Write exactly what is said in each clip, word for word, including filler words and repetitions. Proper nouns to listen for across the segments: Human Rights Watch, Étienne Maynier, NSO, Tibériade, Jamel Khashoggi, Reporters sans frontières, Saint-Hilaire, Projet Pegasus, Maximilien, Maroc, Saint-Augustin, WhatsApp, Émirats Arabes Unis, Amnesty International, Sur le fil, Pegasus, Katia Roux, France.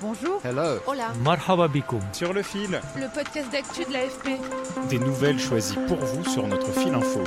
Bonjour. Hello. Hola. Marhaba bikoum. Sur le fil. Le podcast d'actu de l'A F P. Des nouvelles choisies pour vous sur notre fil info.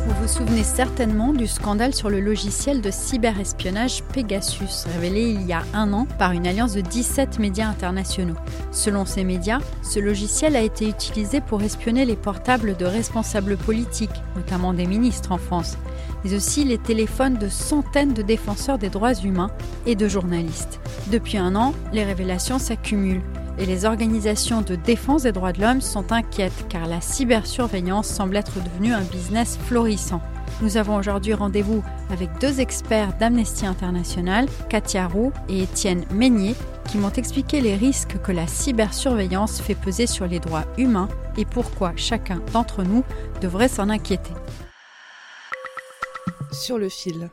Vous vous souvenez certainement du scandale sur le logiciel de cyberespionnage Pegasus, révélé il y a un an par une alliance de dix-sept médias internationaux. Selon ces médias, ce logiciel a été utilisé pour espionner les portables de responsables politiques, notamment des ministres en France, mais aussi les téléphones de centaines de défenseurs des droits humains et de journalistes. Depuis un an, les révélations s'accumulent et les organisations de défense des droits de l'homme sont inquiètes car la cybersurveillance semble être devenue un business florissant. Nous avons aujourd'hui rendez-vous avec deux experts d'Amnesty International, Katia Roux et Étienne Maynier, qui m'ont expliqué les risques que la cybersurveillance fait peser sur les droits humains et pourquoi chacun d'entre nous devrait s'en inquiéter. Sur le fil.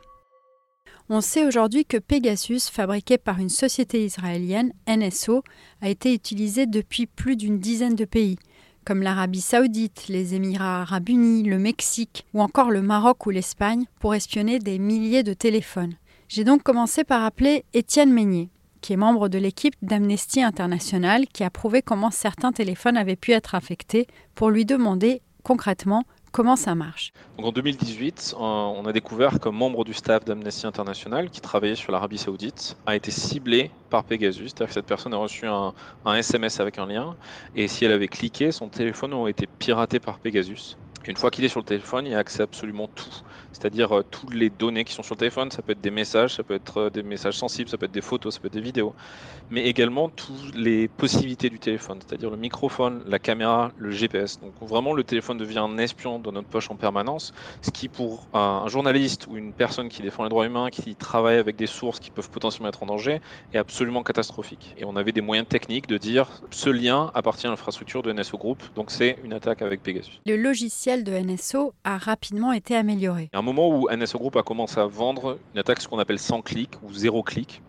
On sait aujourd'hui que Pegasus, fabriqué par une société israélienne, N S O, a été utilisé depuis plus d'une dizaine de pays, comme l'Arabie Saoudite, les Émirats Arabes Unis, le Mexique ou encore le Maroc ou l'Espagne, pour espionner des milliers de téléphones. J'ai donc commencé par appeler Étienne Maynier, qui est membre de l'équipe d'Amnesty International, qui a prouvé comment certains téléphones avaient pu être affectés, pour lui demander concrètement comment ça marche. Donc en deux mille dix-huit, on a découvert qu'un membre du staff d'Amnesty International qui travaillait sur l'Arabie Saoudite a été ciblé par Pegasus. C'est-à-dire que cette personne a reçu un, un S M S avec un lien et si elle avait cliqué, son téléphone aurait été piraté par Pegasus. Une fois qu'il est sur le téléphone, il y a accès à absolument tout, c'est-à-dire euh, toutes les données qui sont sur le téléphone. Ça peut être des messages, ça peut être euh, des messages sensibles, ça peut être des photos, ça peut être des vidéos, mais également toutes les possibilités du téléphone, c'est-à-dire le microphone, la caméra, le G P S. Donc vraiment, le téléphone devient un espion dans notre poche en permanence, ce qui pour un, un journaliste ou une personne qui défend les droits humains, qui travaille avec des sources qui peuvent potentiellement être en danger, est absolument catastrophique. Et on avait des moyens techniques de dire ce lien appartient à l'infrastructure de N S O Group, donc c'est une attaque avec Pegasus. Le logiciel de N S O a rapidement été amélioré. Il y a un moment où N S O Group a commencé à vendre une attaque, ce qu'on appelle sans clic ou zéro clic.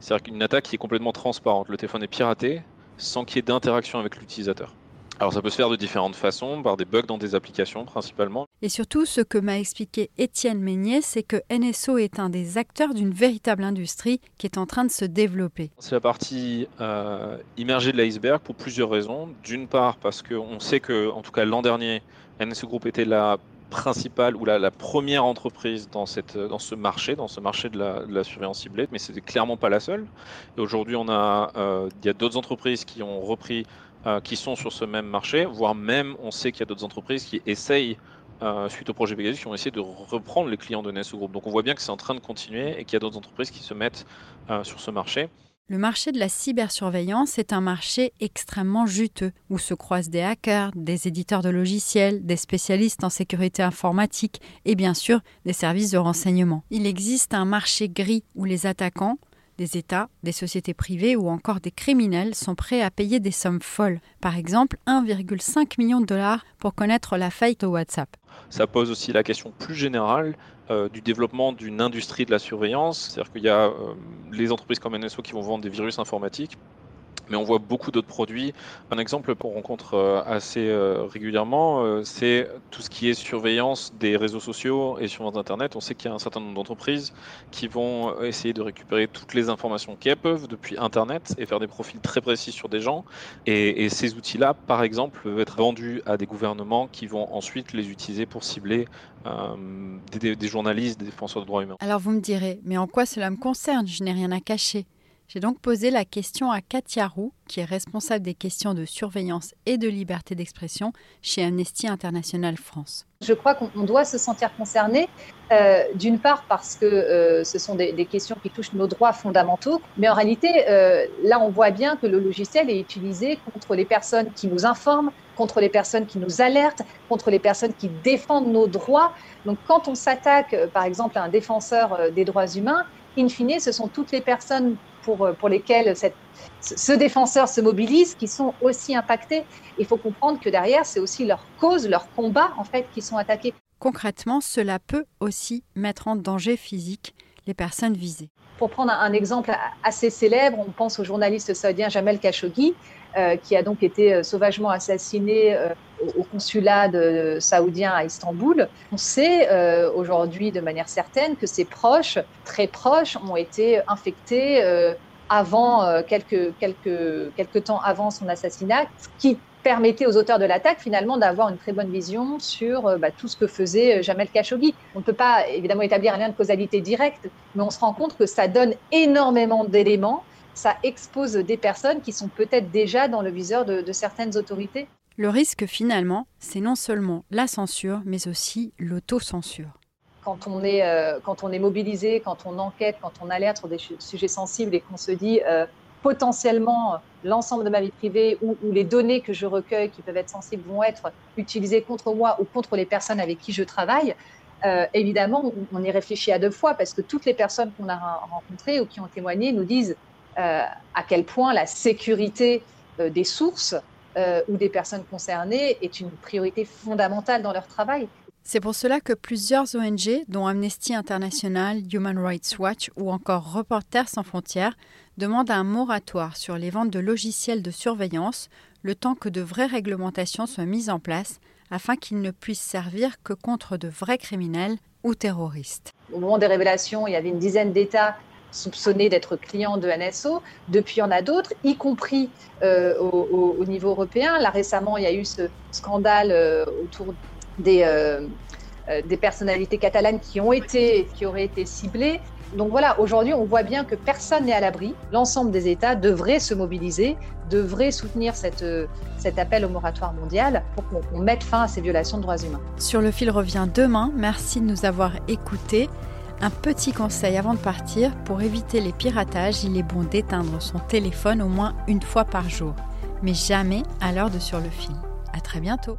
C'est-à-dire qu'une attaque qui est complètement transparente. Le téléphone est piraté sans qu'il y ait d'interaction avec l'utilisateur. Alors ça peut se faire de différentes façons, par des bugs dans des applications principalement. Et surtout, ce que m'a expliqué Étienne Maynier, c'est que N S O est un des acteurs d'une véritable industrie qui est en train de se développer. C'est la partie euh, immergée de l'iceberg pour plusieurs raisons. D'une part, parce qu'on sait que, en tout cas l'an dernier, N S O Group était la principale ou la, la première entreprise dans, cette, dans ce marché, dans ce marché de la, de la surveillance ciblée, mais c'était clairement pas la seule. Et aujourd'hui, on a, euh, y a d'autres entreprises qui ont repris, euh, qui sont sur ce même marché, voire même, on sait qu'il y a d'autres entreprises qui essayent, euh, suite au projet Pegasus, qui ont essayé de reprendre les clients de N S O Group. Donc on voit bien que c'est en train de continuer et qu'il y a d'autres entreprises qui se mettent euh, sur ce marché. Le marché de la cybersurveillance est un marché extrêmement juteux, où se croisent des hackers, des éditeurs de logiciels, des spécialistes en sécurité informatique et bien sûr des services de renseignement. Il existe un marché gris où les attaquants, des États, des sociétés privées ou encore des criminels sont prêts à payer des sommes folles. Par exemple, un virgule cinq million de dollars pour connaître la faille de WhatsApp. Ça pose aussi la question plus générale euh, du développement d'une industrie de la surveillance. C'est-à-dire qu'il y a euh, les entreprises comme N S O qui vont vendre des virus informatiques, mais on voit beaucoup d'autres produits. Un exemple qu'on rencontre assez régulièrement, c'est tout ce qui est surveillance des réseaux sociaux et surveillance d'Internet. On sait qu'il y a un certain nombre d'entreprises qui vont essayer de récupérer toutes les informations qu'elles peuvent depuis Internet et faire des profils très précis sur des gens. Et, et ces outils-là, par exemple, peuvent être vendus à des gouvernements qui vont ensuite les utiliser pour cibler euh, des, des journalistes, des défenseurs de droits humains. Alors vous me direz, mais en quoi cela me concerne ? Je n'ai rien à cacher. J'ai donc posé la question à Katia Roux, qui est responsable des questions de surveillance et de liberté d'expression chez Amnesty International France. Je crois qu'on doit se sentir concerné, euh, d'une part parce que euh, ce sont des, des questions qui touchent nos droits fondamentaux, mais en réalité, euh, là on voit bien que le logiciel est utilisé contre les personnes qui nous informent, contre les personnes qui nous alertent, contre les personnes qui défendent nos droits. Donc quand on s'attaque, par exemple, à un défenseur des droits humains, in fine, ce sont toutes les personnes pour, pour lesquelles cette, ce défenseur se mobilise qui sont aussi impactées. Il faut comprendre que derrière, c'est aussi leur cause, leur combat, en fait, qui sont attaqués. Concrètement, cela peut aussi mettre en danger physique les personnes visées. Pour prendre un exemple assez célèbre, on pense au journaliste saoudien Jamel Khashoggi, euh, qui a donc été sauvagement assassiné euh, au consulat de, saoudien à Istanbul. On sait euh, aujourd'hui de manière certaine que ses proches, très proches, ont été infectés euh, avant, euh, quelques, quelques, quelques temps avant son assassinat, ce qui permettait aux auteurs de l'attaque finalement d'avoir une très bonne vision sur bah, tout ce que faisait Jamel Khashoggi. On ne peut pas évidemment établir un lien de causalité directe, mais on se rend compte que ça donne énormément d'éléments, ça expose des personnes qui sont peut-être déjà dans le viseur de, de certaines autorités. Le risque finalement, c'est non seulement la censure, mais aussi l'autocensure. Quand on est, euh, quand on est mobilisé, quand on enquête, quand on alerte sur des su- sujets sensibles et qu'on se dit... Euh, potentiellement l'ensemble de ma vie privée ou, ou les données que je recueille qui peuvent être sensibles vont être utilisées contre moi ou contre les personnes avec qui je travaille, euh, évidemment, on, on y réfléchit à deux fois parce que toutes les personnes qu'on a rencontrées ou qui ont témoigné nous disent euh, à quel point la sécurité euh, des sources euh, ou des personnes concernées est une priorité fondamentale dans leur travail. C'est pour cela que plusieurs O N G, dont Amnesty International, Human Rights Watch ou encore Reporters sans frontières, demandent un moratoire sur les ventes de logiciels de surveillance, le temps que de vraies réglementations soient mises en place, afin qu'ils ne puissent servir que contre de vrais criminels ou terroristes. Au moment des révélations, il y avait une dizaine d'États soupçonnés d'être clients de N S O. Depuis, il y en a d'autres, y compris euh, au, au niveau européen. Là, récemment, il y a eu ce scandale euh, autour... Des, euh, euh, des personnalités catalanes qui, ont été, qui auraient été ciblées. Donc voilà, aujourd'hui, on voit bien que personne n'est à l'abri. L'ensemble des États devraient se mobiliser, devraient soutenir cette, euh, cet appel au moratoire mondial pour qu'on on mette fin à ces violations de droits humains. Sur le fil revient demain. Merci de nous avoir écoutés. Un petit conseil avant de partir, pour éviter les piratages, il est bon d'éteindre son téléphone au moins une fois par jour, mais jamais à l'heure de Sur le fil. À très bientôt.